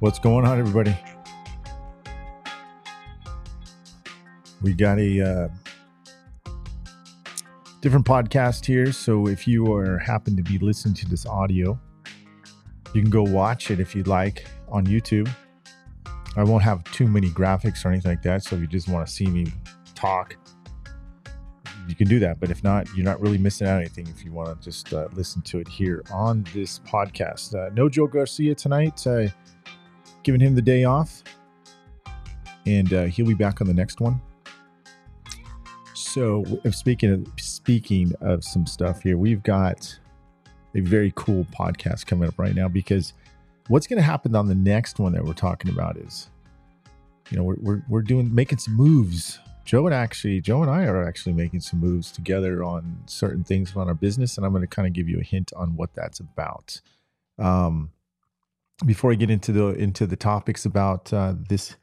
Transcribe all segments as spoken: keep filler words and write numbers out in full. What's going on, everybody? We got a uh, different podcast here, so if you are happen to be listening to this audio, you can go watch it if you'd like on YouTube. I won't have too many graphics or anything like that, so if you just want to see me talk, you can do that. But if not, you're not really missing out on anything if you want to just uh, listen to it here on this podcast. Uh, no Joe Garcia tonight. Uh, giving him the day off, and uh, he'll be back on the next one. So speaking of, speaking of some stuff here, we've got a very cool podcast coming up right now, because what's going to happen on the next one that we're talking about is, you know, we're, we're, we're doing, making some moves. Joe and actually, Joe and I are actually making some moves together on certain things on our business. And I'm going to kind of give you a hint on what that's about. Um, before I get into the, into the topics about, uh, this,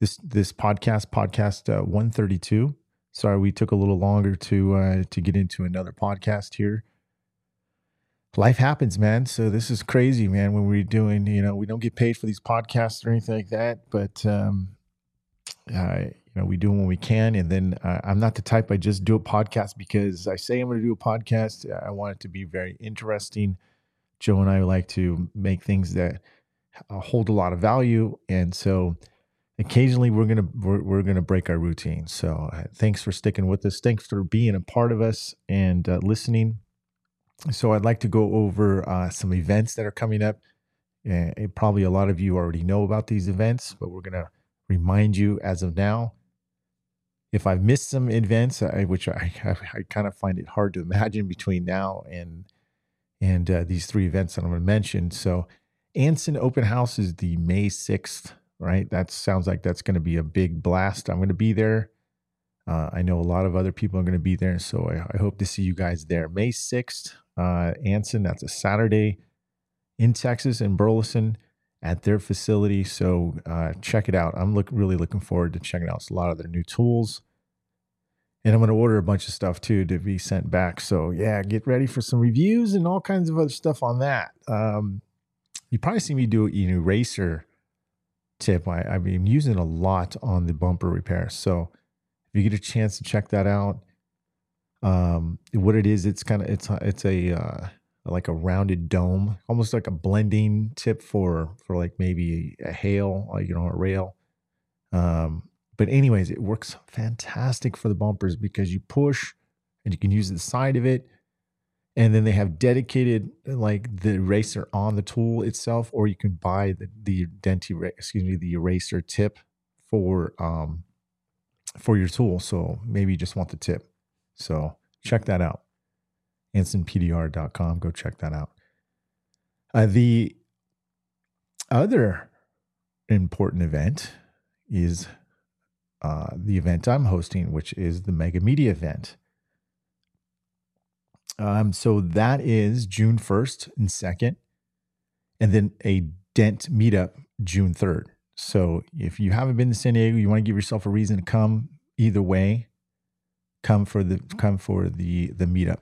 this, this podcast, podcast, uh, one thirty-two. Sorry, we took a little longer to, uh, to get into another podcast here. Life happens, man. So this is crazy, man. When we're doing, you know, we don't get paid for these podcasts or anything like that, but, um, uh, you know, we do when we can. And then uh, I'm not the type, I just do a podcast because I say I'm going to do a podcast. I want it to be very interesting. Joe and I like to make things that uh, hold a lot of value. And so occasionally we're going to, we're, we're going to break our routine. So uh, thanks for sticking with us. Thanks for being a part of us and uh, listening. So I'd like to go over uh, some events that are coming up. Uh, it, probably a lot of you already know about these events, but we're going to remind you as of now. If I've missed some events, I, which I, I, I kind of find it hard to imagine between now and and uh, these three events that I'm going to mention. So Anson Open House is the May sixth, right? That sounds like that's going to be a big blast. I'm going to be there. Uh, I know a lot of other people are going to be there, so I, I hope to see you guys there. May sixth, uh, Anson, that's a Saturday in Texas, in Burleson, at their facility. So uh, check it out. I'm look, really looking forward to checking out a lot of their new tools. And I'm going to order a bunch of stuff too to be sent back. So yeah, get ready for some reviews and all kinds of other stuff on that. Um, you probably see me do an eraser tip. I, I've been using a lot on the bumper repair. So if you get a chance to check that out, um, what it is, it's kind of, it's, it's a, uh, like a rounded dome, almost like a blending tip for, for like maybe a hail, you know, a rail. Um, but anyways, it works fantastic for the bumpers because you push and you can use the side of it. And then they have dedicated, like the eraser on the tool itself, or you can buy the, the denti, excuse me, the eraser tip for, um, for your tool. So maybe you just want the tip. So check that out. Anson P D R dot com. Go check that out. Uh, the other important event is uh, the event I'm hosting, which is the Mega Media event. Um, so that is June first and second, and then a Dent meetup June third. So if you haven't been to San Diego, you want to give yourself a reason to come. Either way, come for the come for the the meetup.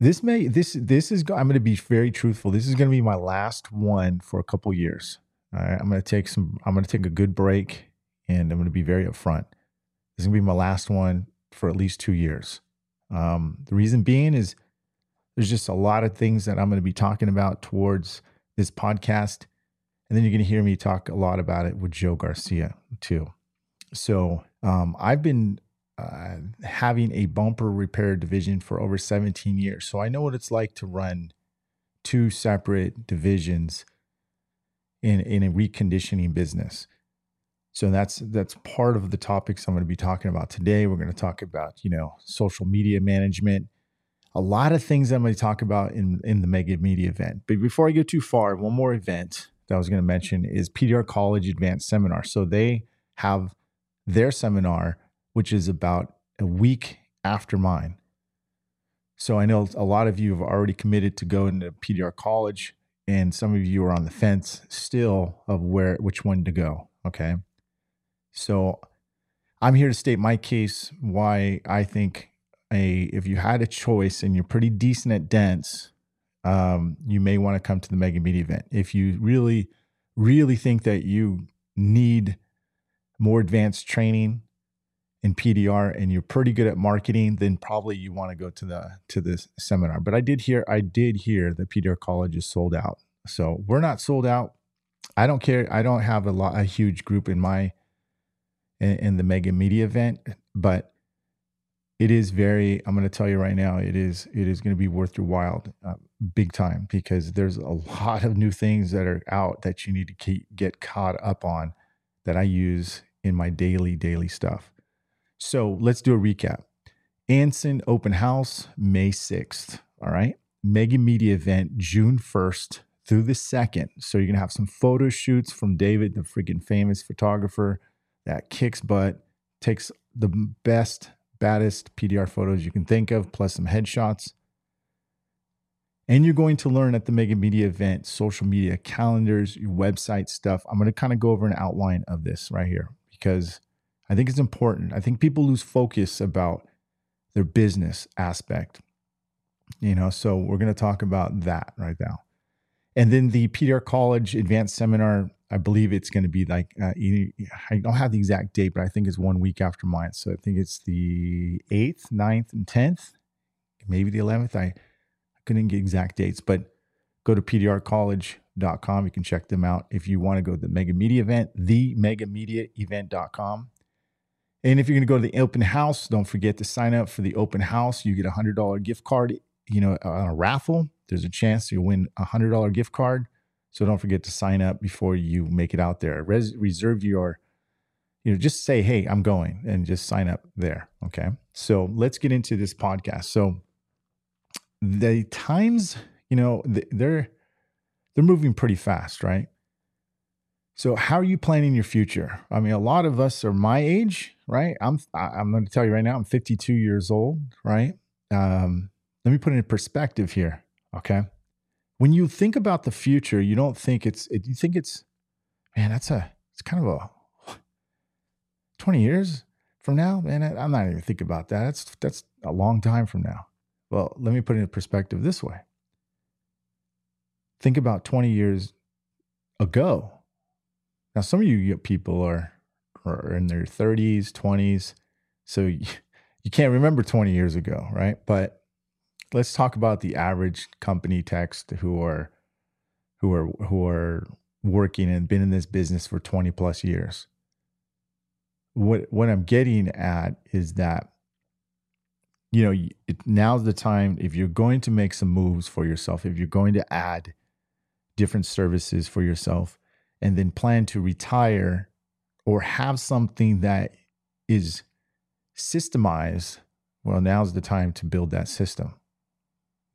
This may, this, this is, I'm going to be very truthful. This is going to be my last one for a couple years. All right. I'm going to take some, I'm going to take a good break, and I'm going to be very upfront. This is going to be my last one for at least two years. Um, the reason being is there's just a lot of things that I'm going to be talking about towards this podcast. And then you're going to hear me talk a lot about it with Joe Garcia too. So, um, I've been Uh, having a bumper repair division for over seventeen years. So I know what it's like to run two separate divisions in, in a reconditioning business. So that's, that's part of the topics I'm going to be talking about today. We're going to talk about, you know, social media management, a lot of things I'm going to talk about in, in the Mega Media event. But before I go too far, one more event that I was going to mention is P D R College Advanced Seminar. So they have their seminar, which is about a week after mine. So I know a lot of you have already committed to go into P D R College, and some of you are on the fence still of where, which one to go, okay? So I'm here to state my case, why I think a if you had a choice and you're pretty decent at dents, um, you may wanna come to the Mega Media event. If you really really think that you need more advanced training in P D R and you're pretty good at marketing, then probably you want to go to the to this seminar. But I did hear I did hear that P D R College is sold out. So we're not sold out. I don't care. I don't have a lot a huge group in my in, in the Mega Media event, but it is very, I'm going to tell you right now, it is it is going to be worth your while, uh, big time, because there's a lot of new things that are out that you need to keep, get caught up on, that I use in my daily, daily stuff. So let's do a recap. Anson Open House, May sixth, all right? Mega Media Event, June first through the second. So you're going to have some photo shoots from David, the freaking famous photographer that kicks butt, takes the best, baddest P D R photos you can think of, plus some headshots. And you're going to learn at the Mega Media Event, social media, calendars, your website stuff. I'm going to kind of go over an outline of this right here because I think it's important. I think people lose focus about their business aspect, you know, so we're going to talk about that right now. And then the P D R College Advanced Seminar, I believe it's going to be like, uh, I don't have the exact date, but I think it's one week after mine. So I think it's the eighth, ninth, and tenth, maybe the eleventh. I couldn't get exact dates, but go to P D R college dot com. You can check them out. If you want to go to the Mega Media Event, the mega media event dot com. And if you're going to go to the open house, don't forget to sign up for the open house. You get a one hundred dollar gift card, you know, on a raffle. There's a chance you'll win a one hundred dollar gift card. So don't forget to sign up before you make it out there. Res- reserve your, you know, just say, hey, I'm going, and just sign up there. Okay. So let's get into this podcast. So the times, you know, they're, they're moving pretty fast, right? So how are you planning your future? I mean, a lot of us are my age, right? I'm, I'm going to tell you right now, I'm fifty-two years old, right? Um, let me put it in perspective here. Okay. When you think about the future, you don't think it's, it, you think it's, man, that's a, it's kind of a twenty years from now, man, I, I'm not even thinking about that. That's, that's a long time from now. Well, let me put it in perspective this way. Think about twenty years ago. Now, some of you people are, are in their thirties, twenties, so you, you can't remember twenty years ago, right? But let's talk about the average company text who are who are who are working and been in this business for twenty plus years. What what I'm getting at is that, you know, it, now's the time if you're going to make some moves for yourself, if you're going to add different services for yourself, and then plan to retire or have something that is systemized, well, now's the time to build that system.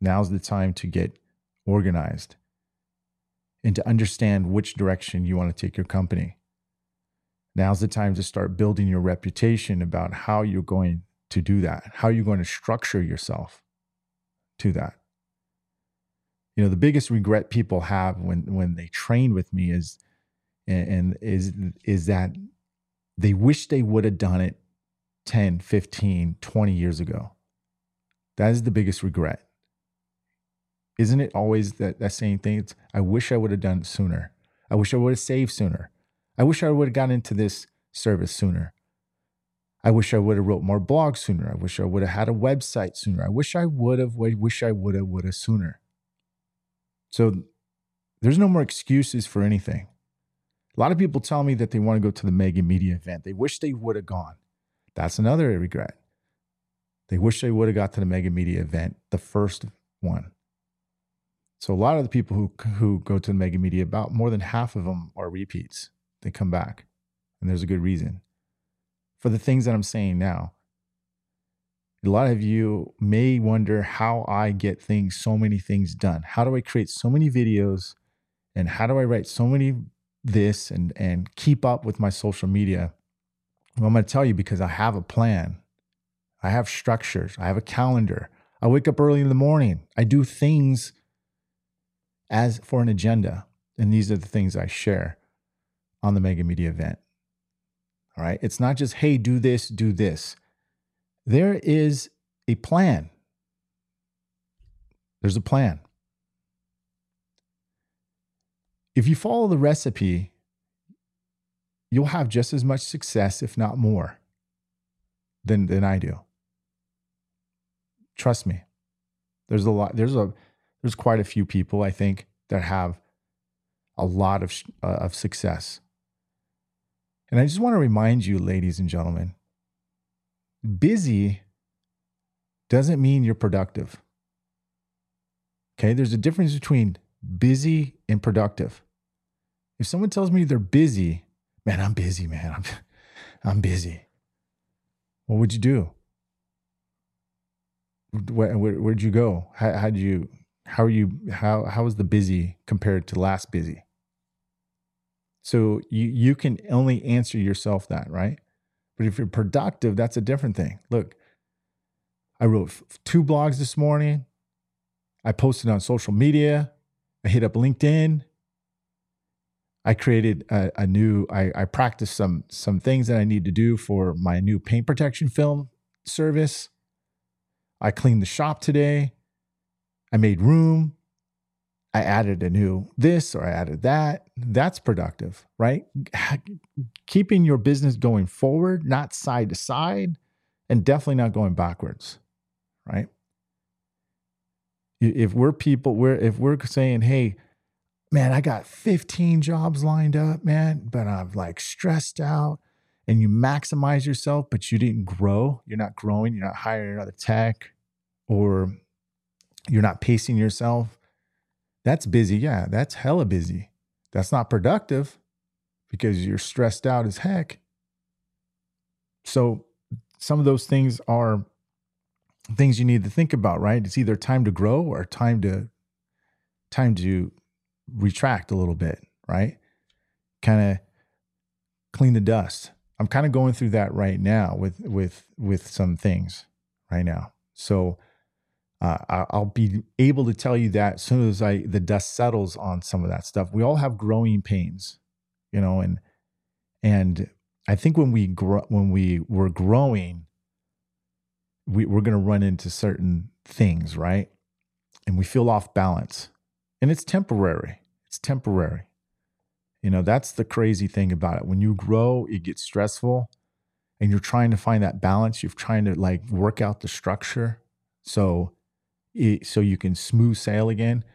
Now's the time to get organized and to understand which direction you want to take your company. Now's the time to start building your reputation about how you're going to do that, how you're going to structure yourself to that. You know, the biggest regret people have when, when they train with me is, and is is that they wish they would have done it ten, fifteen, twenty years ago. That is the biggest regret. Isn't it always that, that same thing? It's, I wish I would have done it sooner. I wish I would have saved sooner. I wish I would have gotten into this service sooner. I wish I would have wrote more blogs sooner. I wish I would have had a website sooner. I wish I would have, wish I would have, would have sooner. So there's no more excuses for anything. A lot of people tell me that they want to go to the Mega Media Event. They wish they would have gone. That's another regret. They wish they would have got to the Mega Media Event, the first one. So a lot of the people who who go to the Mega Media, about more than half of them are repeats. They come back, and there's a good reason. For the things that I'm saying now, a lot of you may wonder how I get things, so many things done. How do I create so many videos, and how do I write so many this and and keep up with my social media? Well, I'm going to tell you, because I have a plan. I have structures. I have a calendar. I wake up early in the morning. I do things as for an agenda. And these are the things I share on the Mega Media Event. All right. It's not just, hey, do this, do this. There is a plan. There's a plan. If you follow the recipe, you'll have just as much success, if not more, than, than I do. Trust me. There's a lot, there's a, there's quite a few people, I think, that have a lot of, uh, of success. And I just want to remind you, ladies and gentlemen, busy doesn't mean you're productive. Okay, there's a difference between busy and productive. If someone tells me they're busy, man, I'm busy, man, I'm, I'm busy. What would you do? Where, where, where'd you go? How, how did you, how are you, how, how is the busy compared to last busy? So you, you can only answer yourself that, right? But if you're productive, that's a different thing. Look, I wrote two blogs this morning. I posted on social media. I hit up LinkedIn. I created a, a new, I, I practiced some, some things that I need to do for my new paint protection film service. I cleaned the shop today. I made room. I added a new this or I added that. That's productive, right? Keeping your business going forward, not side to side, and definitely not going backwards, right? If we're people, we're, if we're saying, hey, man, I got fifteen jobs lined up, man, but I'm like stressed out, and you maximize yourself, but you didn't grow. You're not growing. You're not hiring another tech, or you're not pacing yourself. That's busy. Yeah, that's hella busy. That's not productive because you're stressed out as heck. So some of those things are things you need to think about, right? It's either time to grow or time to time to retract a little bit, right? Kind of clean the dust. I'm kind of going through that right now with with with some things right now. So uh, I'll be able to tell you that as soon as I the dust settles on some of that stuff. We all have growing pains, you know, and and I think when we grow, when we were growing, we we're going to run into certain things, right? And we feel off balance, and it's temporary. It's temporary. You know, that's the crazy thing about it. When you grow, it gets stressful and you're trying to find that balance. You're trying to like work out the structure so it, so you can smooth sail again.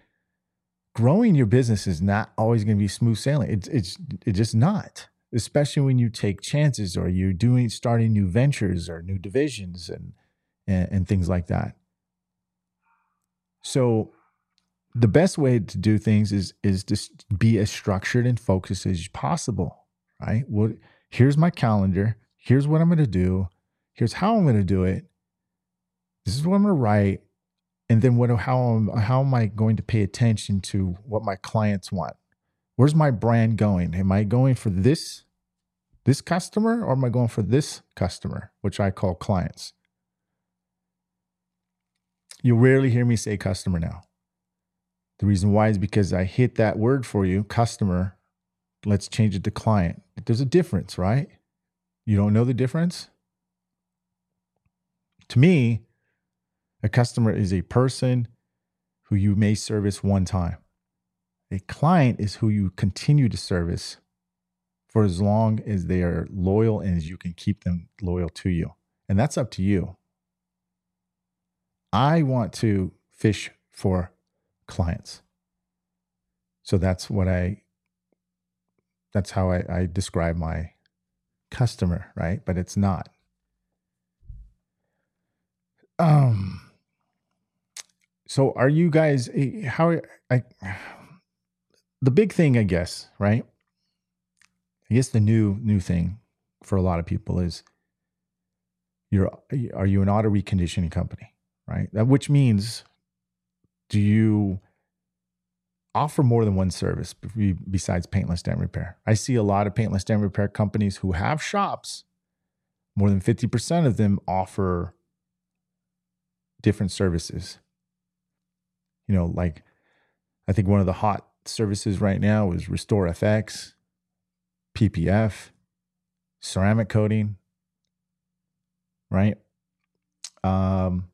Growing your business is not always going to be smooth sailing. It's, it's, it's just not, especially when you take chances or you're doing, starting new ventures or new divisions and, and, and things like that. So the best way to do things is is to be as structured and focused as possible, right? What, here's my calendar. Here's what I'm going to do. Here's how I'm going to do it. This is what I'm going to write. And then what? How am, how am I going to pay attention to what my clients want? Where's my brand going? Am I going for this, this customer, or am I going for this customer, which I call clients? You rarely hear me say customer now. The reason why is because I hit that word for you, customer. Let's change it to client. There's a difference, right? You don't know the difference? To me, a customer is a person who you may service one time. A client is who you continue to service for as long as they are loyal and as you can keep them loyal to you. And that's up to you. I want to fish for clients. So that's what I, that's how I, I describe my customer, right? But it's not. Um, so are you guys, how, I, the big thing, I guess, right? I guess the new, new thing for a lot of people is you're, are you an auto reconditioning company, right? That, which means, do you offer more than one service besides paintless dent repair? I see a lot of paintless dent repair companies who have shops. More than fifty percent of them offer different services. You know, like I think one of the hot services right now is Restore F X, P P F, ceramic coating, right? Um,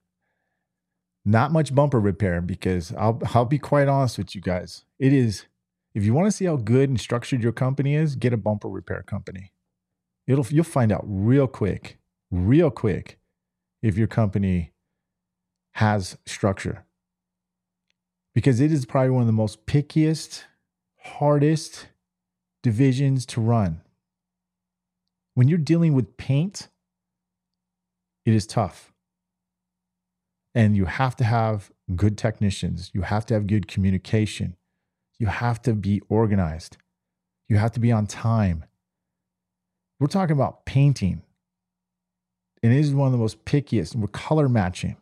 Not much bumper repair because I'll I'll be quite honest with you guys. It is If you want to see how good and structured your company is, get a bumper repair company. It'll, you'll find out real quick, real quick if your company has structure. Because it is probably one of the most pickiest, hardest divisions to run. When you're dealing with paint, it is tough. And you have to have good technicians. You have to have good communication. You have to be organized. You have to be on time. We're talking about painting. And it is one of the most pickiest. We're color matching.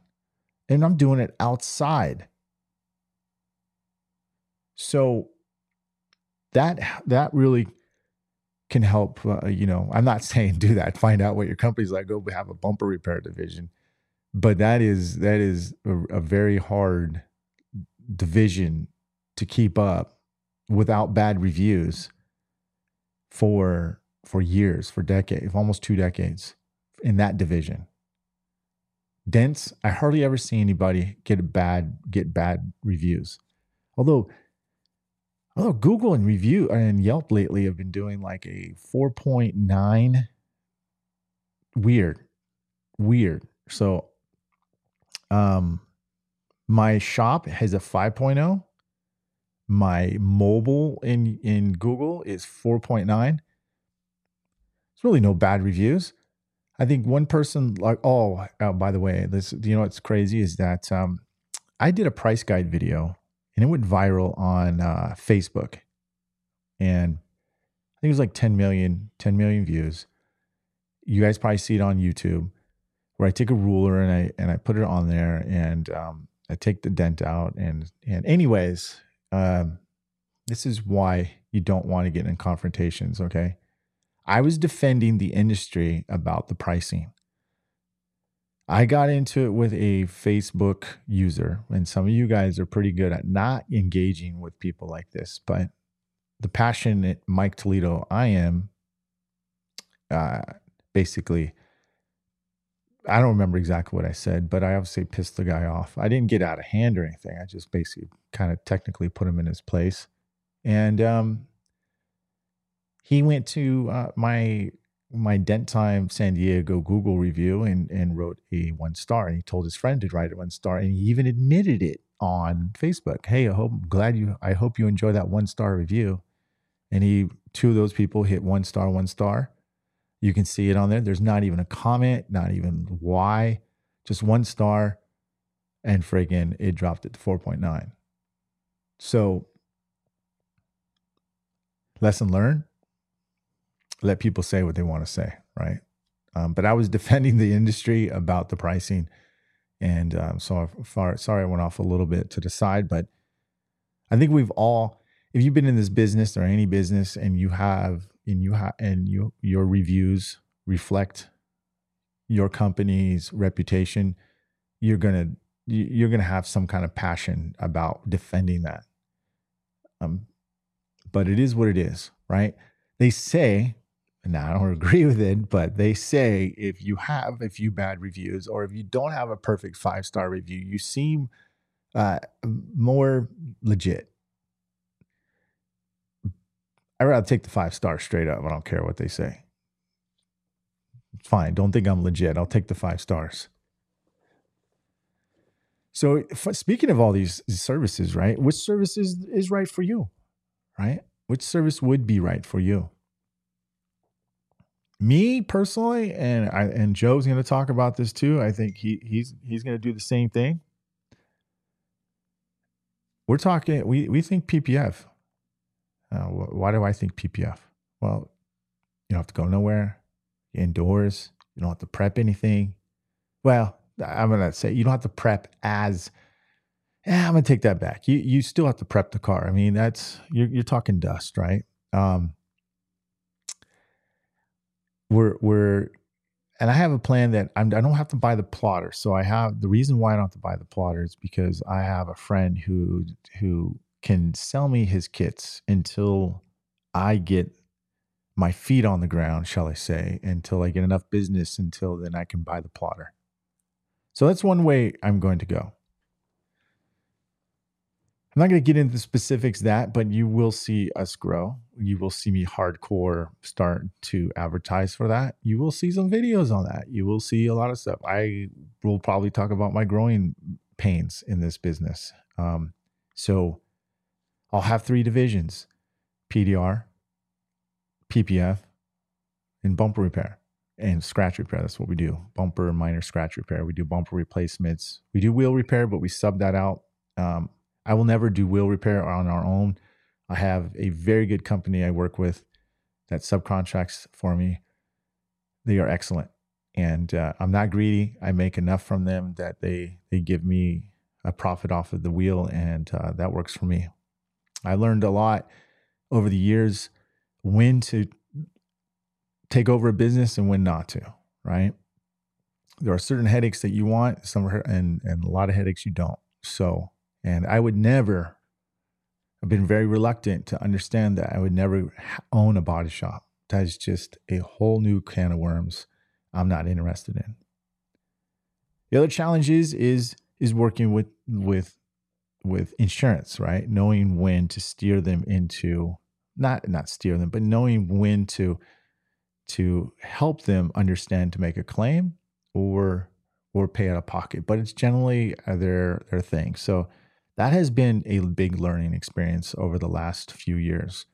And I'm doing it outside. So that that really can help. Uh, you know, I'm not saying do that. Find out what your company's like. Go have a bumper repair division. But that is that is a, a very hard division to keep up without bad reviews for for years, for decades, almost two decades in that division. Dents, I hardly ever see anybody get a bad get bad reviews. Although although Google and review and Yelp lately have been doing like a four point nine weird weird. So um my shop has a five point oh. My mobile in, in Google is four point nine. There's really no bad reviews. I think one person like, oh, oh, by the way, this, you know, what's crazy is that um, I did a price guide video and it went viral on uh, Facebook. And I think it was like ten million, ten million views. You guys probably see it on YouTube where I take a ruler and I, and I put it on there and um, I take the dent out and, and anyways, Um, this is why you don't want to get in confrontations, okay? I was defending the industry about the pricing. I got into it with a Facebook user, and some of you guys are pretty good at not engaging with people like this, but the passionate Myke Toledo I am, uh, basically, I don't remember exactly what I said, but I obviously pissed the guy off. I didn't get out of hand or anything. I just basically kind of technically put him in his place. And um, he went to uh, my my Dent Time San Diego Google review and, and wrote a one star. And he told his friend to write a one star. And he even admitted it on Facebook. Hey, I hope, glad you, I hope you enjoy that one star review. And he, two of those people hit one star, one star. You can see it on there. There's not even a comment, not even why, just one star. And friggin', it dropped it to four point nine. So lesson learned, let people say what they want to say, right? Um, but I was defending the industry about the pricing. And um, so far, sorry I went off a little bit to the side, but I think we've all, if you've been in this business or any business and you have, and you ha and you, your reviews reflect your company's reputation, you're gonna you're gonna have some kind of passion about defending that. Um, but it is what it is, right? They say, and I don't agree with it, but they say if you have a few bad reviews or if you don't have a perfect five star review, you seem uh, more legit. I'd rather take the five star straight up. I don't care what they say. It's fine. Don't think I'm legit. I'll take the five stars. So speaking of all these services, right? Which service is, is right for you, right? Which service would be right for you? Me personally, and I, and Joe's going to talk about this too. I think he, he's, he's going to do the same thing. We're talking, we, we think P P F. Uh, why do I think P P F? Well, you don't have to go nowhere. You're indoors. You don't have to prep anything. Well, I'm going to say you don't have to prep as, eh, I'm going to take that back. You you still have to prep the car. I mean, that's, you're, you're talking dust, right? Um, we're, we're, and I have a plan that I'm, I don't have to buy the plotter. So I have, the reason why I don't have to buy the plotter is because I have a friend who, who, can sell me his kits until I get my feet on the ground, shall I say, until I get enough business, until then I can buy the plotter. So that's one way I'm going to go. I'm not going to get into the specifics of that, but you will see us grow. You will see me hardcore start to advertise for that. You will see some videos on that. You will see a lot of stuff. I will probably talk about my growing pains in this business. Um, so I'll have three divisions: P D R, P P F, and bumper repair and scratch repair. That's what we do. Bumper, minor scratch repair. We do bumper replacements. We do wheel repair, but we sub that out. Um, I will never do wheel repair on our own. I have a very good company I work with that subcontracts for me. They are excellent. And uh, I'm not greedy. I make enough from them that they, they give me a profit off of the wheel, and uh, that works for me. I learned a lot over the years when to take over a business and when not to, right? There are certain headaches that you want, some are, and, and a lot of headaches you don't. So, and I would never, I've been very reluctant to understand that I would never own a body shop. That is just a whole new can of worms I'm not interested in. The other challenge is, is, is working with, with, with insurance, right? Knowing when to steer them into, not, not steer them, but knowing when to, to help them understand to make a claim or or pay out of pocket, but it's generally their their thing. So that has been a big learning experience over the last few years,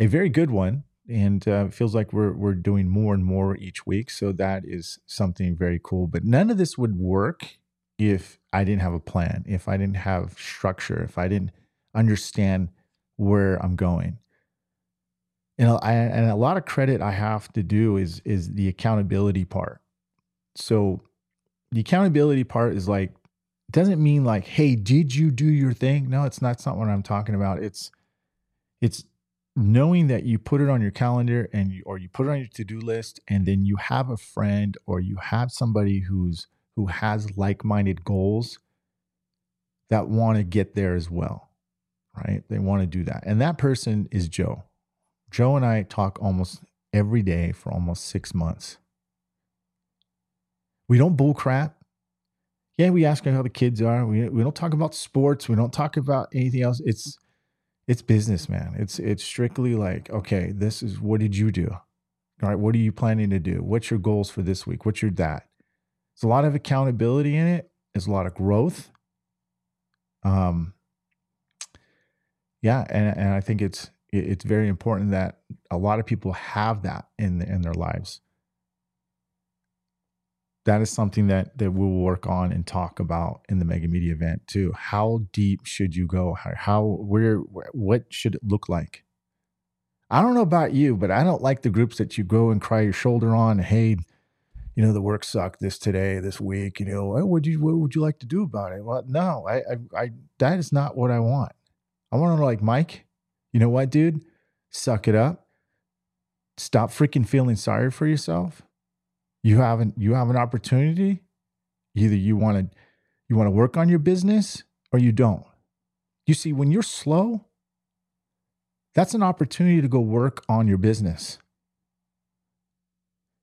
a very good one, and uh, feels like we're we're doing more and more each week. So that is something very cool. But none of this would work if I didn't have a plan, if I didn't have structure, if I didn't understand where I'm going. And I, and a lot of credit I have to do is, is the accountability part. So the accountability part is like, it doesn't mean like, hey, did you do your thing? No, it's not, it's not what I'm talking about. It's, it's knowing that you put it on your calendar and you, or you put it on your to-do list, and then you have a friend or you have somebody who's, who has like-minded goals that want to get there as well, right? They want to do that. And that person is Joe. Joe and I talk almost every day for almost six months. We don't bull crap. Yeah, we ask how the kids are. We we don't talk about sports. We don't talk about anything else. It's it's business, man. It's it's strictly like, okay, this is, what did you do? All right, what are you planning to do? What's your goals for this week? What's your that? There's a lot of accountability in it. There's a lot of growth. Um. Yeah, and and I think it's. It's very important that a lot of people have that in the, in their lives. That is something that, that we'll work on and talk about in the Mega Media event too. How deep should you go? How, how, where, what should it look like? I don't know about you, but I don't like the groups that you go and cry your shoulder on. Hey, you know, the work sucked this today, this week, you know, what would you, what would you like to do about it? Well, no, I, I, I that is not what I want. I want to, like, Myke, you know what, dude? Suck it up. Stop freaking feeling sorry for yourself. You have an, you have an opportunity. Either you want to you want to work on your business or you don't. You see, when you're slow, that's an opportunity to go work on your business.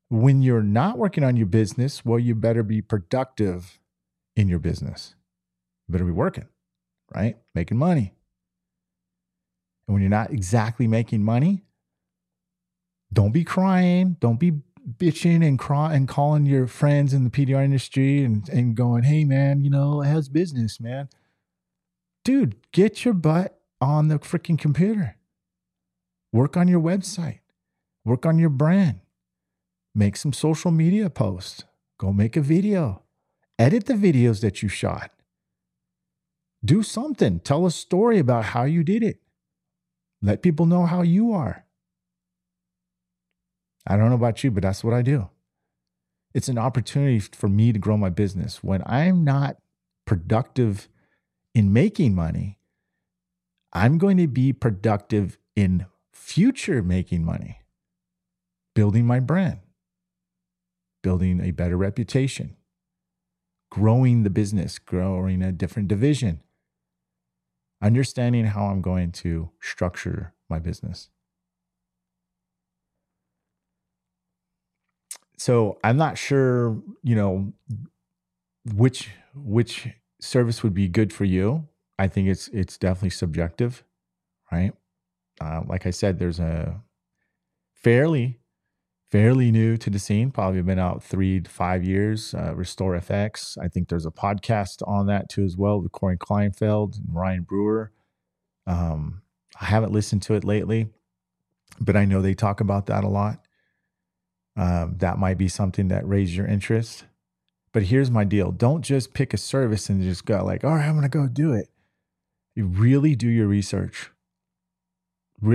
When you're not working on your business, well, you better be productive in your business. You better be working, right? Making money. And when you're not exactly making money, don't be crying. Don't be bitching and crying and calling your friends in the P D R industry and, and going, hey, man, you know, how's business, man? Dude, get your butt on the freaking computer. Work on your website. Work on your brand. Make some social media posts. Go make a video. Edit the videos that you shot. Do something. Tell a story about how you did it. Let people know how you are. I don't know about you, but that's what I do. It's an opportunity for me to grow my business. When I'm not productive in making money, I'm going to be productive in future making money, building my brand, building a better reputation, growing the business, growing a different division, understanding how I'm going to structure my business. So I'm not sure, you know, which, which service would be good for you. I think it's it's definitely subjective, right? Uh, like I said, there's a fairly fairly new to the scene, probably been out three to five years, uh, Restore F X. I think there's a podcast on that too as well with Corey Kleinfeld and Ryan Brewer. Um, I haven't listened to it lately, but I know they talk about that a lot. Um, that might be something that raised your interest. But here's my deal. Don't just pick a service and just go like, all right, I'm going to go do it. You really do your research.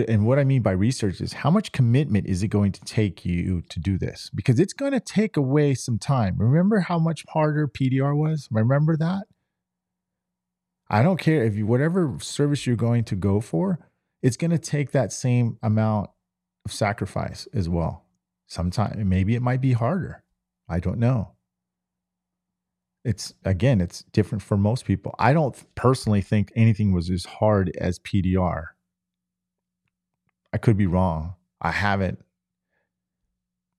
And what I mean by research is how much commitment is it going to take you to do this? Because it's going to take away some time. Remember how much harder P D R was? Remember that? I don't care if you, whatever service you're going to go for, it's going to take that same amount of sacrifice as well. Sometimes, maybe it might be harder. I don't know. It's, again, it's different for most people. I don't personally think anything was as hard as P D R. I could be wrong. I haven't.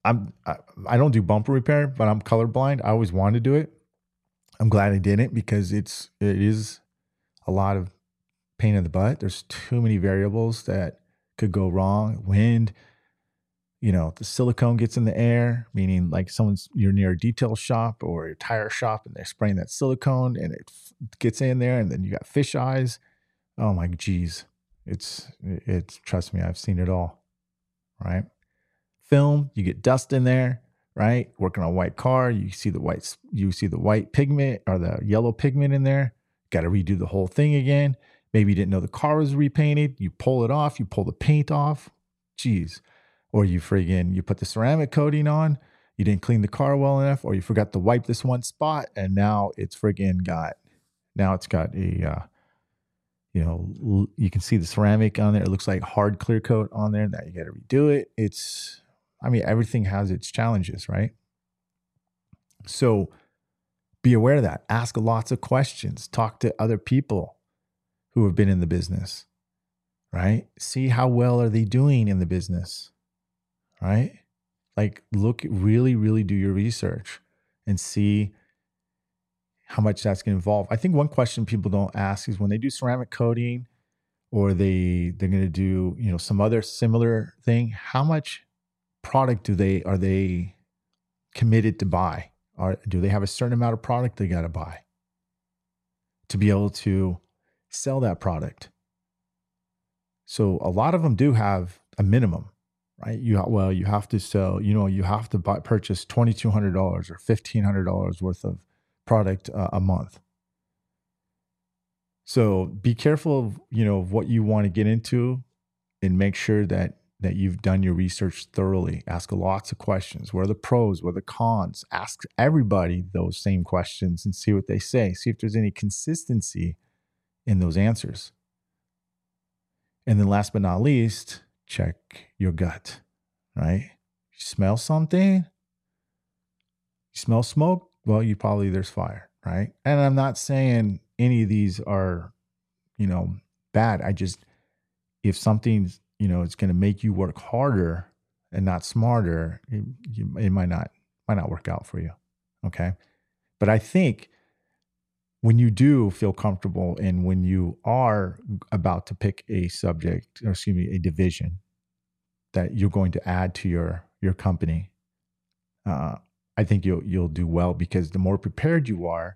I'm, I, I don't do bumper repair, but I'm colorblind. I always wanted to do it. I'm glad I didn't because it's, it is a lot of pain in the butt. There's too many variables that could go wrong. Wind, you know, the silicone gets in the air, meaning like someone's, you're near a detail shop or a tire shop and they're spraying that silicone and it f- gets in there and then you got fish eyes. Oh my geez. It's, it's, trust me, I've seen it all, right? Film, you get dust in there, right? Working on a white car, you see the white, you see the white pigment or the yellow pigment in there. Got to redo the whole thing again. Maybe you didn't know the car was repainted. You pull it off, you pull the paint off. Jeez. Or you friggin', you put the ceramic coating on, you didn't clean the car well enough, or you forgot to wipe this one spot. And now it's friggin' got, now it's got a, uh, you know, you can see the ceramic on there. It looks like hard clear coat on there. Now you got to redo it. It's, I mean, everything has its challenges, right? So be aware of that. Ask lots of questions. Talk to other people who have been in the business, right? See how well are they doing in the business, right? Like look, really, really do your research and see how much that's going to involve. I think one question people don't ask is when they do ceramic coating or they, they're going to do, you know, some other similar thing, how much product do they, are they committed to buy? Or do they have a certain amount of product they got to buy to be able to sell that product? So a lot of them do have a minimum, right? You, well, you have to sell, you know, you have to buy, purchase twenty-two hundred dollars or fifteen hundred dollars worth of product uh, a month. So be careful of, you know, what you want to get into and make sure that, that you've done your research thoroughly. Ask lots of questions. What are the pros? What are the cons? Ask everybody those same questions and see what they say. See if there's any consistency in those answers. And then last but not least, check your gut, right? You smell something? You smell smoke? Well, you probably, there's fire, right? And I'm not saying any of these are, you know, bad. I just, if something's, you know, it's going to make you work harder and not smarter, it, it might not, might not work out for you. Okay. But I think when you do feel comfortable and when you are about to pick a subject or excuse me, a division that you're going to add to your, your company, uh, I think you'll you'll do well because the more prepared you are,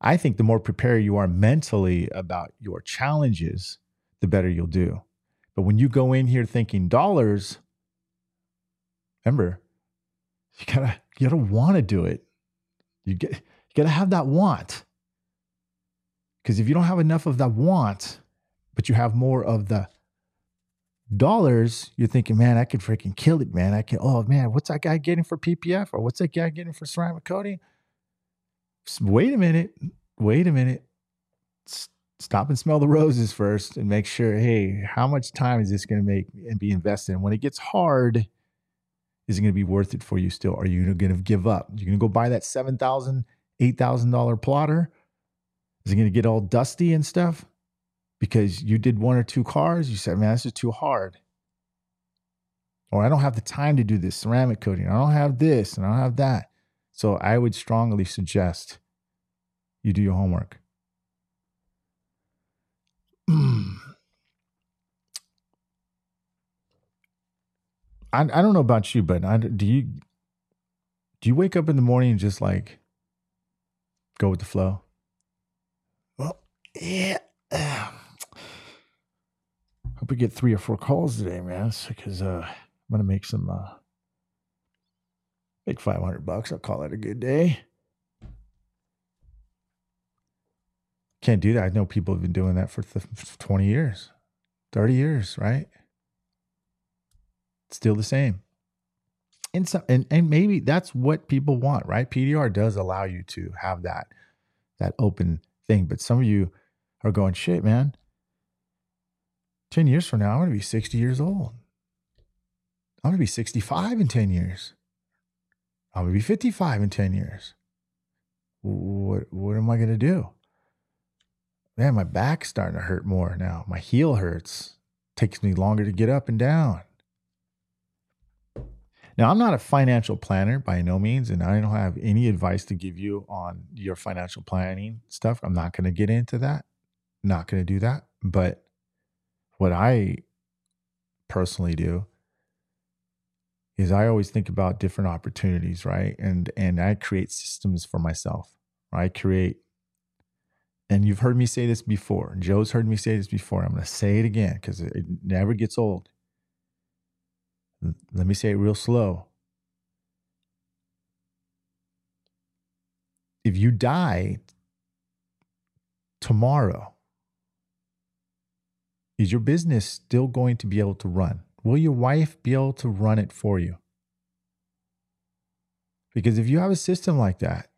I think the more prepared you are mentally about your challenges, the better you'll do. But when you go in here thinking dollars, remember, you gotta you gotta want to do it. You get you gotta have that want. Because if you don't have enough of that want, but you have more of the dollars, you're thinking, man, I could freaking kill it, man. I can, oh man, what's that guy getting for P P F or what's that guy getting for ceramic coating? Wait a minute. Wait a minute. Stop and smell the roses first and make sure, hey, how much time is this going to make and be invested in? When it gets hard, is it going to be worth it for you still? Are you going to give up? You're going to go buy that seven thousand dollars, eight thousand dollars plotter? Is it going to get all dusty and stuff? Because you did one or two cars, you said, man, this is too hard. Or I don't have the time to do this ceramic coating. I don't have this and I don't have that. So I would strongly suggest you do your homework. I, I don't know about you, but I, do you do you wake up in the morning and just like go with the flow? Well, yeah. Hope we get three or four calls today, man, because uh, I'm gonna make some uh, make five hundred bucks. I'll call it a good day. Can't do that. I know people have been doing that for th- twenty years, thirty years, right? It's still the same. And, so, and and maybe that's what people want, right? P D R does allow you to have that that open thing. But some of you are going, shit, man, ten years from now, I'm going to be sixty years old. I'm going to be sixty-five in ten years. I'm going to be fifty-five in ten years. What, what am I going to do? Man, my back's starting to hurt more now. My heel hurts. Takes me longer to get up and down. Now, I'm not a financial planner by no means, and I don't have any advice to give you on your financial planning stuff. I'm not going to get into that. Not going to do that. But what I personally do is I always think about different opportunities, right? And and I create systems for myself. I create, and you've heard me say this before. Joe's heard me say this before. I'm going to say it again because it never gets old. Let me say it real slow. If you die tomorrow, is your business still going to be able to run? Will your wife be able to run it for you? Because if you have a system like that,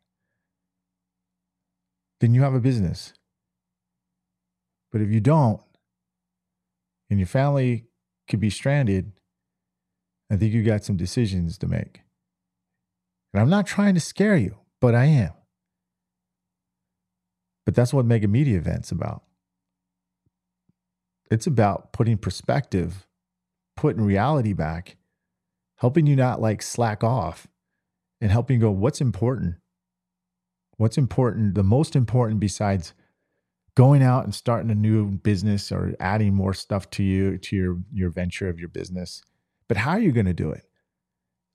then you have a business. But if you don't, and your family could be stranded, I think you got some decisions to make. And I'm not trying to scare you, but I am. But that's what Mega Media Event's about. It's about putting perspective, putting reality back, helping you not like slack off, and helping you go, what's important? What's important? The most important besides going out and starting a new business or adding more stuff to you, to your, your venture of your business. But how are you going to do it?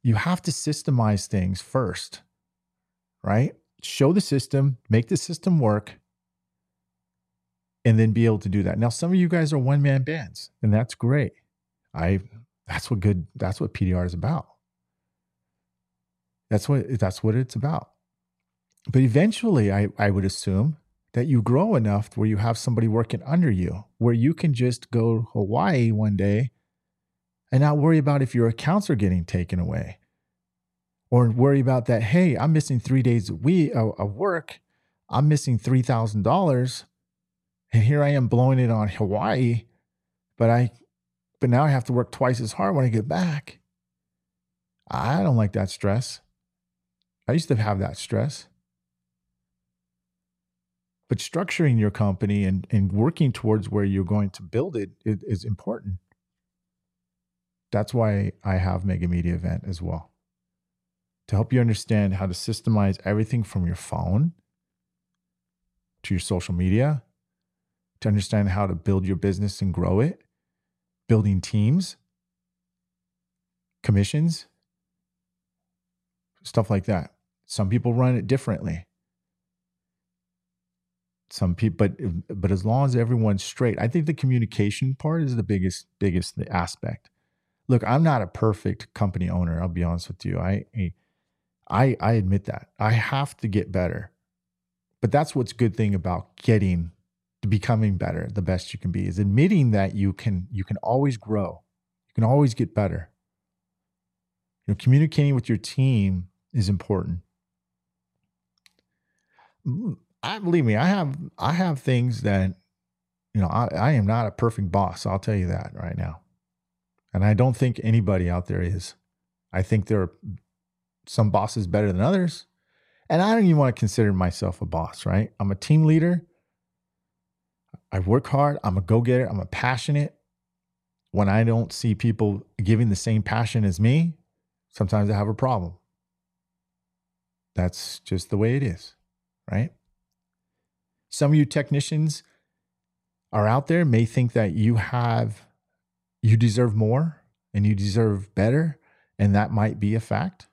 You have to systemize things first, right? Show the system, make the system work, and then be able to do that. Now, some of you guys are one-man bands, and that's great. I that's what good that's what P D R is about. That's what that's what it's about. But eventually, I, I would assume that you grow enough where you have somebody working under you, where you can just go to Hawaii one day and not worry about if your accounts are getting taken away, or worry about that, hey, I'm missing three days of work. I'm missing three thousand dollars. And here I am blowing it on Hawaii, but I, but now I have to work twice as hard when I get back. I don't like that stress. I used to have that stress. But structuring your company and, and working towards where you're going to build it is important. That's why I have Mega Media Event as well, to help you understand how to systemize everything from your phone to your social media, to understand how to build your business and grow it, building teams, commissions, stuff like that. Some people run it differently. Some people, but but as long as everyone's straight, I think the communication part is the biggest biggest aspect. Look, I'm not a perfect company owner. I'll be honest with you. I, I, I admit that. I have to get better, but that's what's good thing about getting, becoming better, the best you can be, is admitting that you can you can always grow, you can always get better. You know, communicating with your team is important. I believe me. I have I have things that, you know, I, I am not a perfect boss. I'll tell you that right now. And I don't think anybody out there is. I think there are some bosses better than others. And I don't even want to consider myself a boss, right? I'm a team leader. I work hard. I'm a go-getter. I'm a passionate. When I don't see people giving the same passion as me, sometimes I have a problem. That's just the way it is, right? Some of you technicians are out there may think that you have... You deserve more and you deserve better, and that might be a fact.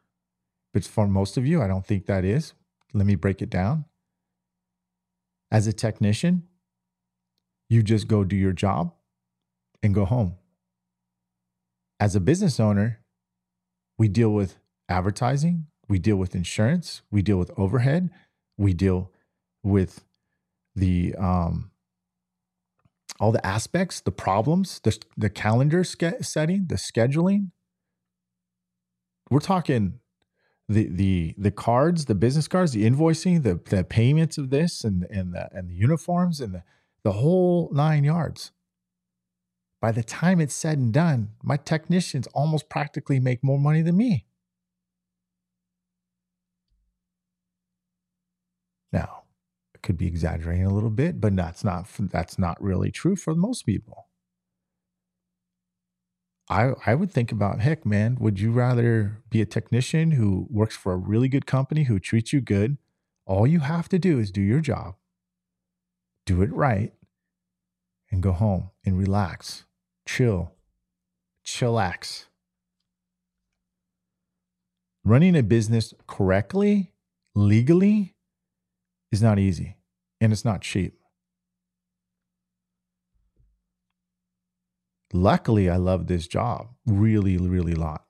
But for most of you, I don't think that is. Let me break it down. As a technician, you just go do your job and go home. As a business owner, we deal with advertising, we deal with insurance, we deal with overhead, we deal with the um, all the aspects, the problems, the, the calendar setting, the scheduling. We're talking the the the cards, the business cards, the invoicing, the the payments of this, and and the and the uniforms, and the the whole nine yards. By the time it's said and done, my technicians almost practically make more money than me. Now, I could be exaggerating a little bit, but that's not that's not really true for most people. I I would think about, heck, man, would you rather be a technician who works for a really good company who treats you good? All you have to do is do your job, do it right, and go home and relax. Chill, chillax. Running a business correctly, legally, is not easy, and it's not cheap. Luckily, I love this job really, really a lot.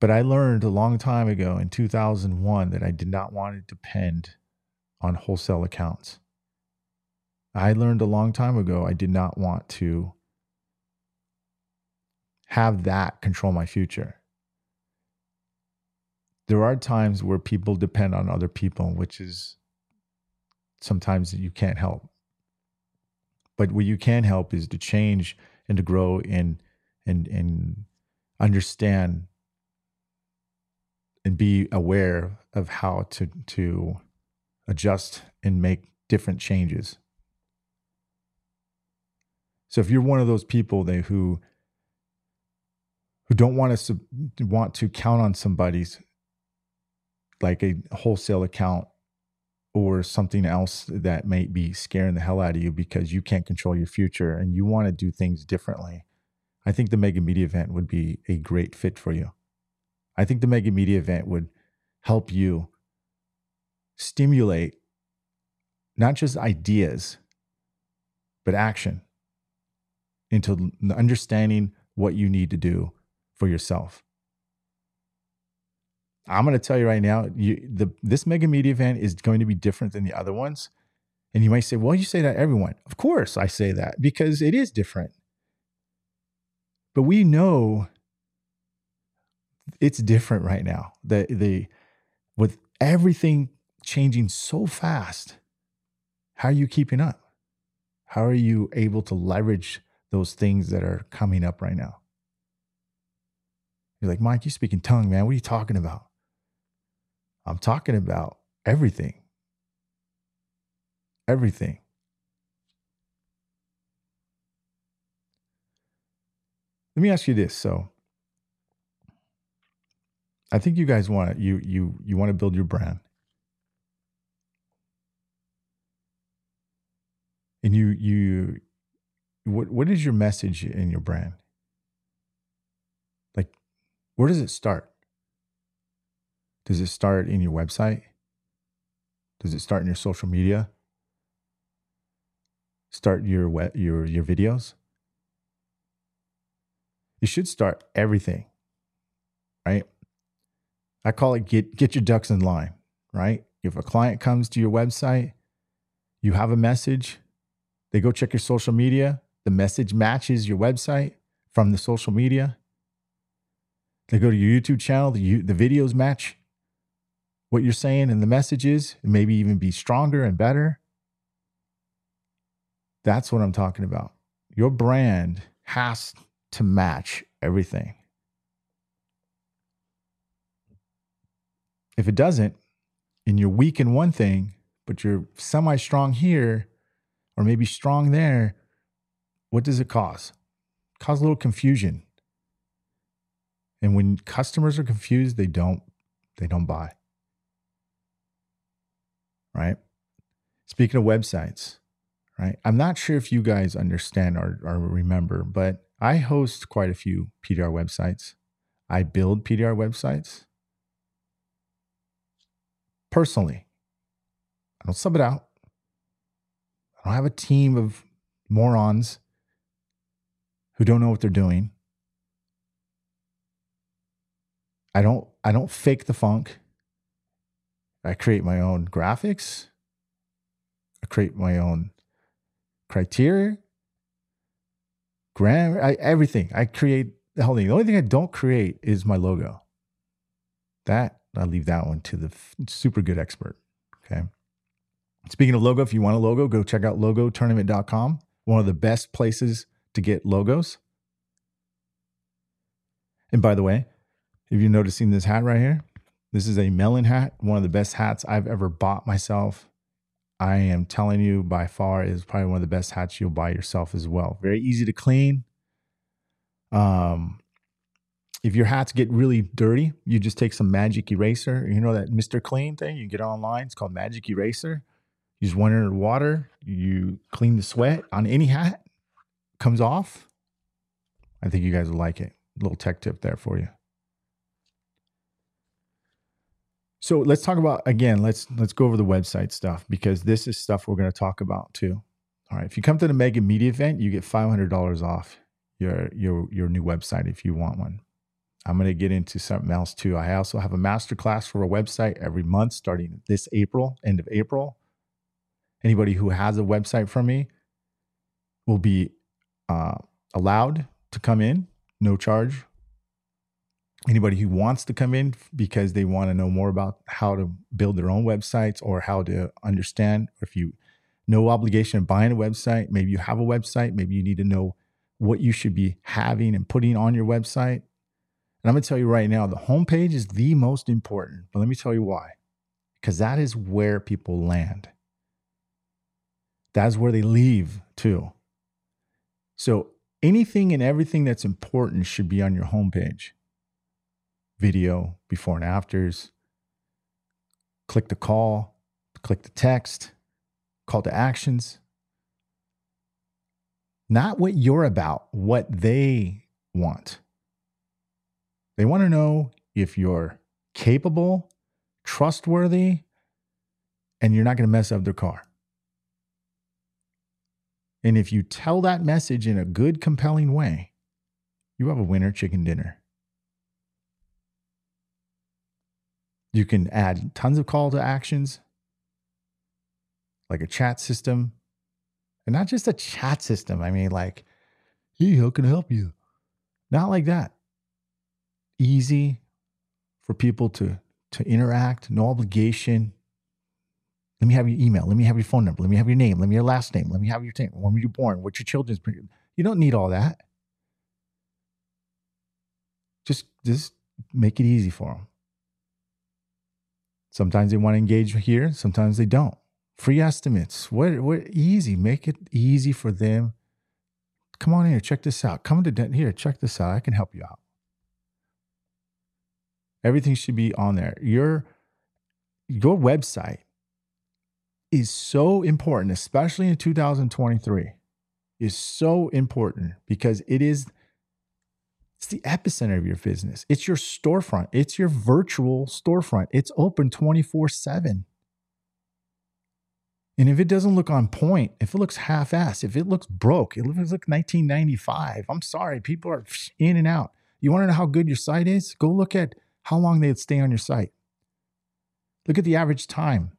But I learned a long time ago in two thousand one that I did not want to depend on wholesale accounts. I learned a long time ago I did not want to have that control my future. There are times where people depend on other people, which is sometimes you can't help. But what you can help is to change and to grow and and and understand and be aware of how to to adjust and make different changes. So if you're one of those people that who who don't want to want to count on somebody's, like a wholesale account or something else that might be scaring the hell out of you because you can't control your future and you want to do things differently, I think the Mega Media event would be a great fit for you. I think the Mega Media event would help you stimulate not just ideas, but action into understanding what you need to do for yourself. I'm going to tell you right now, you, the, this Mega Media event is going to be different than the other ones. And you might say, well, you say that to everyone. Of course I say that because it is different. But we know it's different right now. The, the, with everything changing so fast, how are you keeping up? How are you able to leverage those things that are coming up right now? You're like, Myke, you speak in tongue, man. What are you talking about? I'm talking about everything. Everything. Let me ask you this. So I think you guys want to, you, you, you want to build your brand. And you, you, what, what is your message in your brand? Like, where does it start? Does it start in your website? Does it start in your social media? Start your web, your, your videos? You should start everything, right? I call it get, get your ducks in line, right? If a client comes to your website, you have a message, they go check your social media, the message matches your website from the social media. They go to your YouTube channel, the, the videos match what you're saying and the messages, and maybe even be stronger and better. That's what I'm talking about. Your brand has to match everything. If it doesn't, and you're weak in one thing, but you're semi-strong here, or maybe strong there, what does it cause? It causes a little confusion. And when customers are confused, they don't, they don't buy. Right? Speaking of websites, right? I'm not sure if you guys understand or, or remember, but I host quite a few P D R websites. I build P D R websites personally. I don't sub it out. I don't have a team of morons who don't know what they're doing. I don't, I don't fake the funk. I create my own graphics. I create my own criteria, grammar, I, everything. I create the whole thing. The only thing I don't create is my logo. That, I leave that one to the super good expert, okay? Speaking of logo, if you want a logo, go check out logo tournament dot com, one of the best places to get logos. And by the way, if you're noticing this hat right here, this is a melon hat, one of the best hats I've ever bought myself. I am telling you, by far, is probably one of the best hats you'll buy yourself as well. Very easy to clean. Um, if your hats get really dirty, you just take some magic eraser. You know that Mister Clean thing you get online? It's called magic eraser. You just went in water. You clean the sweat on any hat. Comes off. I think you guys will like it. Little tech tip there for you. So let's talk about, again, let's let's go over the website stuff, because this is stuff we're going to talk about too. All right, if you come to the Mega Media event, you get five hundred dollars off your, your, your new website if you want one. I'm going to get into something else too. I also have a masterclass for a website every month starting this April, end of April. Anybody who has a website from me will be uh, allowed to come in, no charge. Anybody who wants to come in because they want to know more about how to build their own websites or how to understand, if you no obligation of buying a website, maybe you have a website, maybe you need to know what you should be having and putting on your website. And I'm going to tell you right now, the homepage is the most important, but let me tell you why, because that is where people land. That's where they leave too. So anything and everything that's important should be on your homepage. Video, before and afters, click to call, click to text, call to actions. Not what you're about, what they want. They want to know if you're capable, trustworthy, and you're not going to mess up their car. And if you tell that message in a good, compelling way, you have a winner chicken dinner. You can add tons of call to actions, like a chat system, and not just a chat system. I mean, like, hey, how can I help you? Not like that. Easy for people to, to interact, no obligation. Let me have your email. Let me have your phone number. Let me have your name. Let me have your last name. Let me have your name. When were you born? What's your children's? You don't need all that. Just, just make it easy for them. Sometimes they want to engage here. Sometimes they don't. Free estimates. What, what easy. Make it easy for them. Come on here. Check this out. Come to Denton here. Check this out. I can help you out. Everything should be on there. Your, your website is so important, especially in two thousand twenty-three. Is so important because it is, it's the epicenter of your business. It's your storefront. It's your virtual storefront. It's open twenty-four seven. And if it doesn't look on point, if it looks half-assed, if it looks broke, it looks like nineteen ninety-five, I'm sorry, people are in and out. You want to know how good your site is? Go look at how long they'd stay on your site. Look at the average time.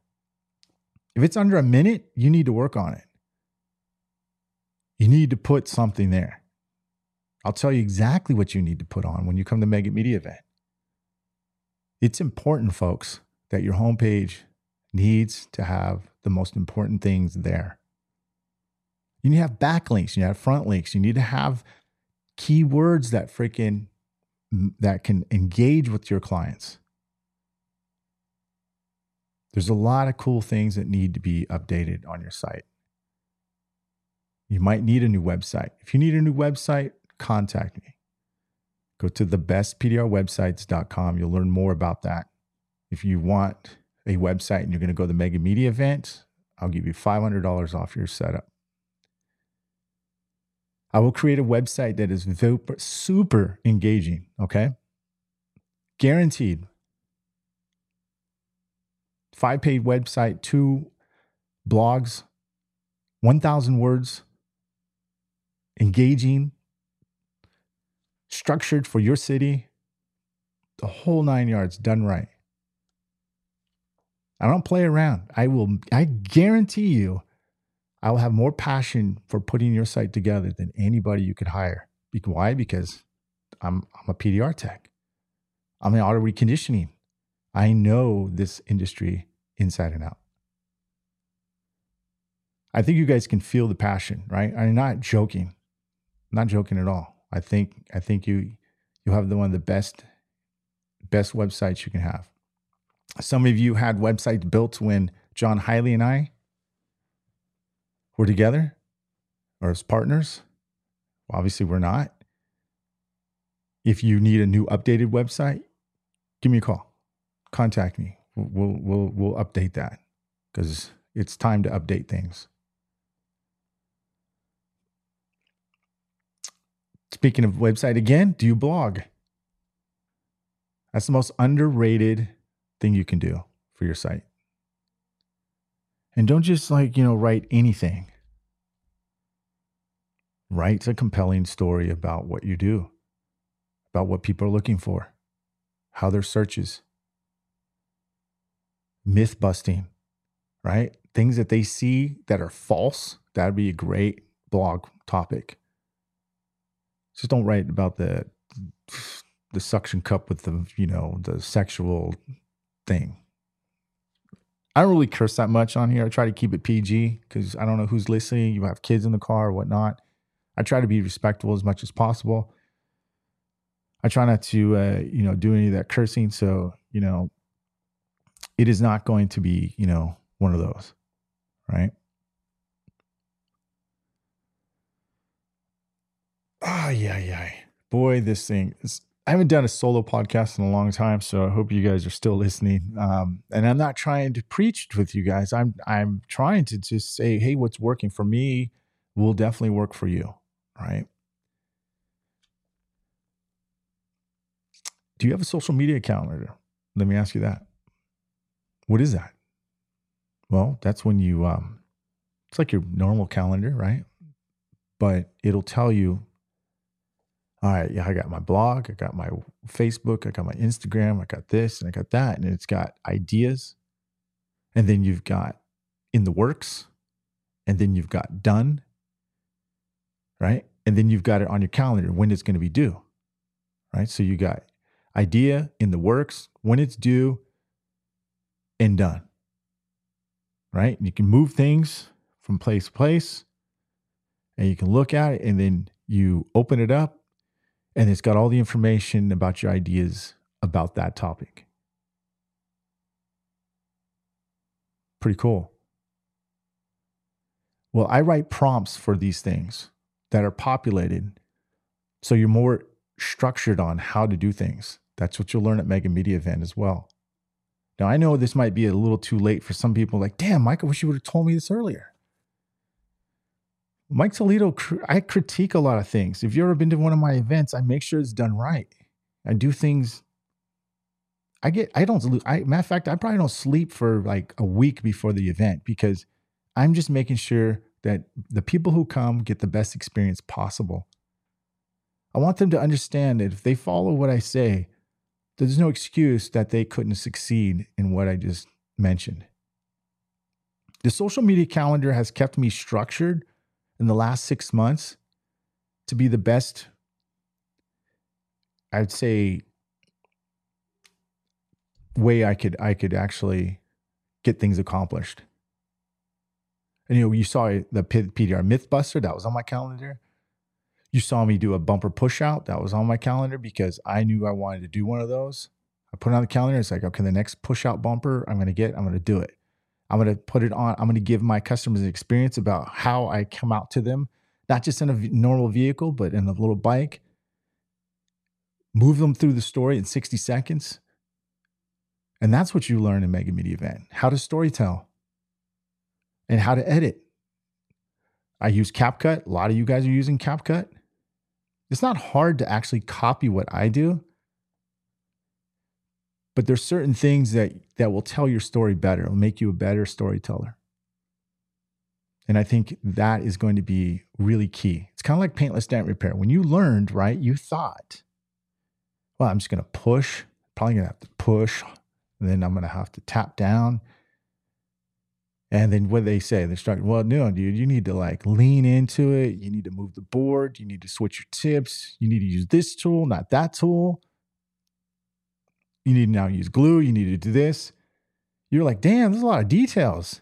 If it's under a minute, you need to work on it. You need to put something there. I'll tell you exactly what you need to put on when you come to Mega Media event. It's important, folks, that your homepage needs to have the most important things there. You need to have backlinks. You need to have front links. You need to have keywords that freaking, that can engage with your clients. There's a lot of cool things that need to be updated on your site. You might need a new website. If you need a new website, contact me. Go to the best P D R websites dot com. You'll learn more about that. If you want a website and you're going to go to the Mega Media event, I'll give you five hundred dollars off your setup. I will create a website that is super engaging, okay? Guaranteed. Five-page website, two blogs, one thousand words, engaging, structured for your city, the whole nine yards, done right. I don't play around. I will, I guarantee you, I will have more passion for putting your site together than anybody you could hire. Why? Because I'm, I'm a P D R tech. I'm in auto reconditioning. I know this industry inside and out. I think you guys can feel the passion, right? I'm not joking. I'm not joking at all. I think, I think you, you have the one of the best, best websites you can have. Some of you had websites built when John Hiley and I were together or as partners. Obviously we're not. If you need a new updated website, give me a call, contact me. We'll, we'll, we'll update that because it's time to update things. Speaking of website again, do you blog? That's the most underrated thing you can do for your site. And don't just like, you know, write anything. Write a compelling story about what you do, about what people are looking for, how their searches, myth busting, right? Things that they see that are false. That'd be a great blog topic. Just don't write about the, the suction cup with the, you know, the sexual thing. I don't really curse that much on here. I try to keep it P G because I don't know who's listening. You have kids in the car or whatnot. I try to be respectful as much as possible. I try not to, uh, you know, do any of that cursing. So, you know, it is not going to be, you know, one of those, right? Ah, yeah, yeah. Boy, this thing is... I haven't done a solo podcast in a long time, so I hope you guys are still listening. Um, and I'm not trying to preach with you guys. I'm I'm trying to just say, hey, what's working for me will definitely work for you, right? Do you have a social media account? Let me ask you that. What is that? Well, that's when you, um, it's like your normal calendar, right? But it'll tell you, all right, yeah, I got my blog, I got my Facebook, I got my Instagram, I got this and I got that. And it's got ideas. And then you've got in the works. And then you've got done, right? And then you've got it on your calendar when it's going to be due, right? So you got idea, in the works, when it's due, and done, right? And you can move things from place to place and you can look at it and then you open it up. And it's got all the information about your ideas about that topic. Pretty cool. Well, I write prompts for these things that are populated. So you're more structured on how to do things. That's what you'll learn at Mega Media Event as well. Now, I know this might be a little too late for some people. Like, damn, Mike, I wish you would have told me this earlier. Myke Toledo, I critique a lot of things. If you've ever been to one of my events, I make sure it's done right. I do things. I get, I don't, I, matter of fact, I probably don't sleep for like a week before the event because I'm just making sure that the people who come get the best experience possible. I want them to understand that if they follow what I say, there's no excuse that they couldn't succeed in what I just mentioned. The social media calendar has kept me structured in the last six months to be the best, I'd say, way I could, I could actually get things accomplished. And, you know, you saw the P D R Mythbuster, that was on my calendar. You saw me do a bumper push out. That was on my calendar because I knew I wanted to do one of those. I put it on the calendar. It's like, okay, the next push out bumper I'm going to get, I'm going to do it. I'm going to put it on. I'm going to give my customers an experience about how I come out to them, not just in a normal vehicle, but in a little bike. Move them through the story in sixty seconds. And that's what you learn in Mega Media Event, how to storytell and how to edit. I use CapCut. A lot of you guys are using CapCut. It's not hard to actually copy what I do, but there's certain things that, that will tell your story better. It'll make you a better storyteller. And I think that is going to be really key. It's kind of like paintless dent repair. When you learned, right, you thought, well, I'm just going to push, probably going to have to push, and then I'm going to have to tap down. And then what do they say? They're struggling. Well, no, dude, you need to like lean into it. You need to move the board. You need to switch your tips. You need to use this tool, not that tool. You need to now use glue. You need to do this. You're like, damn, there's a lot of details.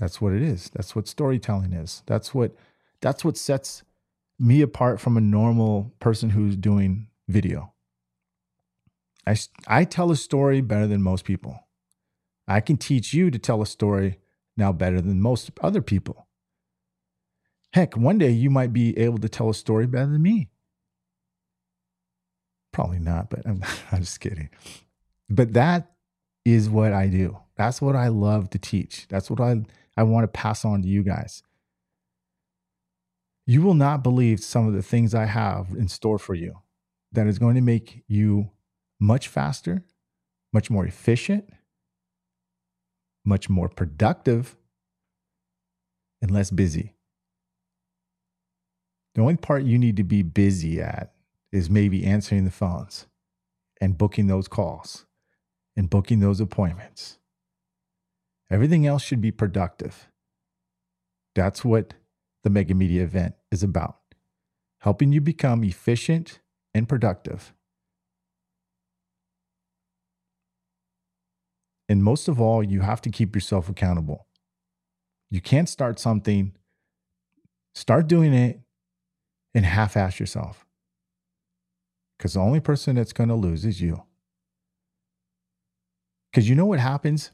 That's what it is. That's what storytelling is. That's what, that's what sets me apart from a normal person who's doing video. I, I tell a story better than most people. I can teach you to tell a story now better than most other people. Heck, one day you might be able to tell a story better than me. Probably not, but I'm, I'm just kidding. But that is what I do. That's what I love to teach. That's what I, I want to pass on to you guys. You will not believe some of the things I have in store for you that is going to make you much faster, much more efficient, much more productive, and less busy. The only part you need to be busy at is maybe answering the phones and booking those calls and booking those appointments. Everything else should be productive. That's what the Mega Media event is about. Helping you become efficient and productive. And most of all, you have to keep yourself accountable. You can't start something, start doing it, and half-ass yourself. Because the only person that's going to lose is you. Because you know what happens?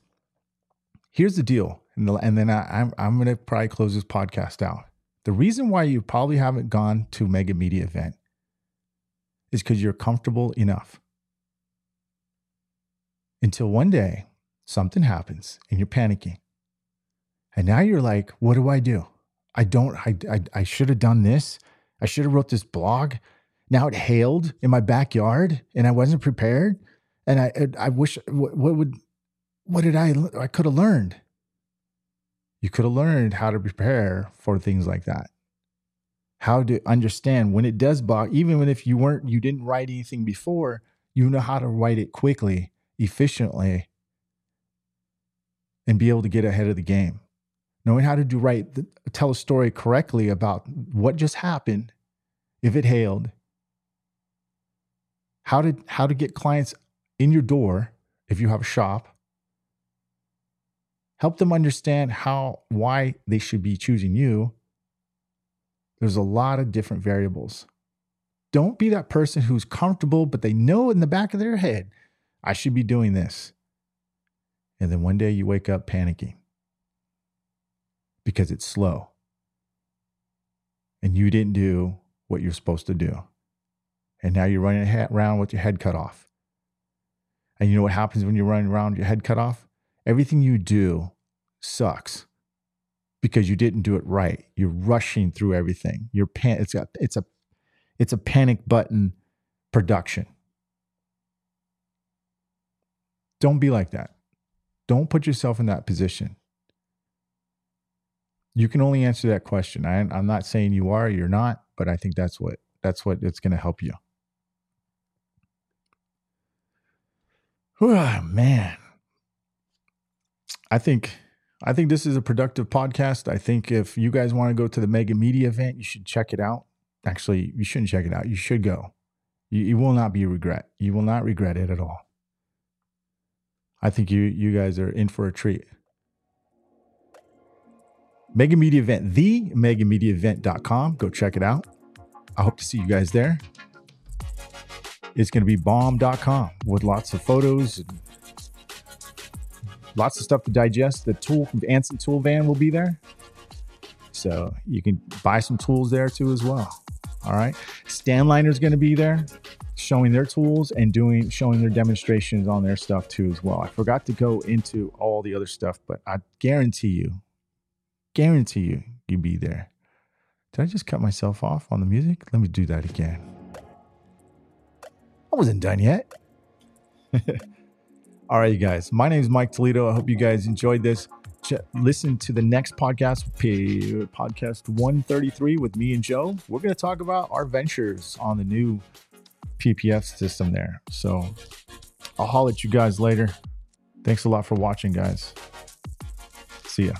Here's the deal, and, the, and then I, I'm, I'm going to probably close this podcast out. The reason why you probably haven't gone to Mega Media event is because you're comfortable enough. Until one day, something happens and you're panicking. And now you're like, what do I do? I don't, I, I, I should have done this. I should have wrote this blog. Now it hailed in my backyard and I wasn't prepared. And I, I, I wish, what, what would... What did I, I could have learned? You could have learned how to prepare for things like that. How to understand when it does bog, even when if you weren't, you didn't write anything before, you know how to write it quickly, efficiently, and be able to get ahead of the game. Knowing how to do right, tell a story correctly about what just happened, if it hailed, how to, how to get clients in your door if you have a shop. Help them understand how, why they should be choosing you. There's a lot of different variables. Don't be that person who's comfortable, but they know in the back of their head, I should be doing this. And then one day you wake up panicking because it's slow and you didn't do what you're supposed to do. And now you're running around with your head cut off. And you know what happens when you're running around with your head cut off? Everything you do sucks because you didn't do it right. You're rushing through everything. You're pan- it's got it's a it's a panic button production. Don't be like that. Don't put yourself in that position. You can only answer that question. I, I'm not saying you are, you're not, but I think that's what that's what it's going to help you. Oh, man. I think I think this is a productive podcast. I think if you guys want to go to the Mega Media event, you should check it out. Actually, you shouldn't check it out. You should go. You, you will not be regret. You will not regret it at all. I think you you guys are in for a treat. Mega Media event, the mega media event dot com. Go check it out. I hope to see you guys there. It's going to be bomb dot com with lots of photos and lots of stuff to digest. The tool, the Anson tool van will be there. So you can buy some tools there too as well. All right. Stanliner is going to be there showing their tools and doing, showing their demonstrations on their stuff too as well. I forgot to go into all the other stuff, but I guarantee you, guarantee you, you be there. Did I just cut myself off on the music? Let me do that again. I wasn't done yet. All right, you guys. My name is Myke Toledo. I hope you guys enjoyed this. Ch- listen to the next podcast, P- podcast one thirty-three with me and Joe. We're going to talk about our ventures on the new P P F system there. So I'll holler at you guys later. Thanks a lot for watching, guys. See ya.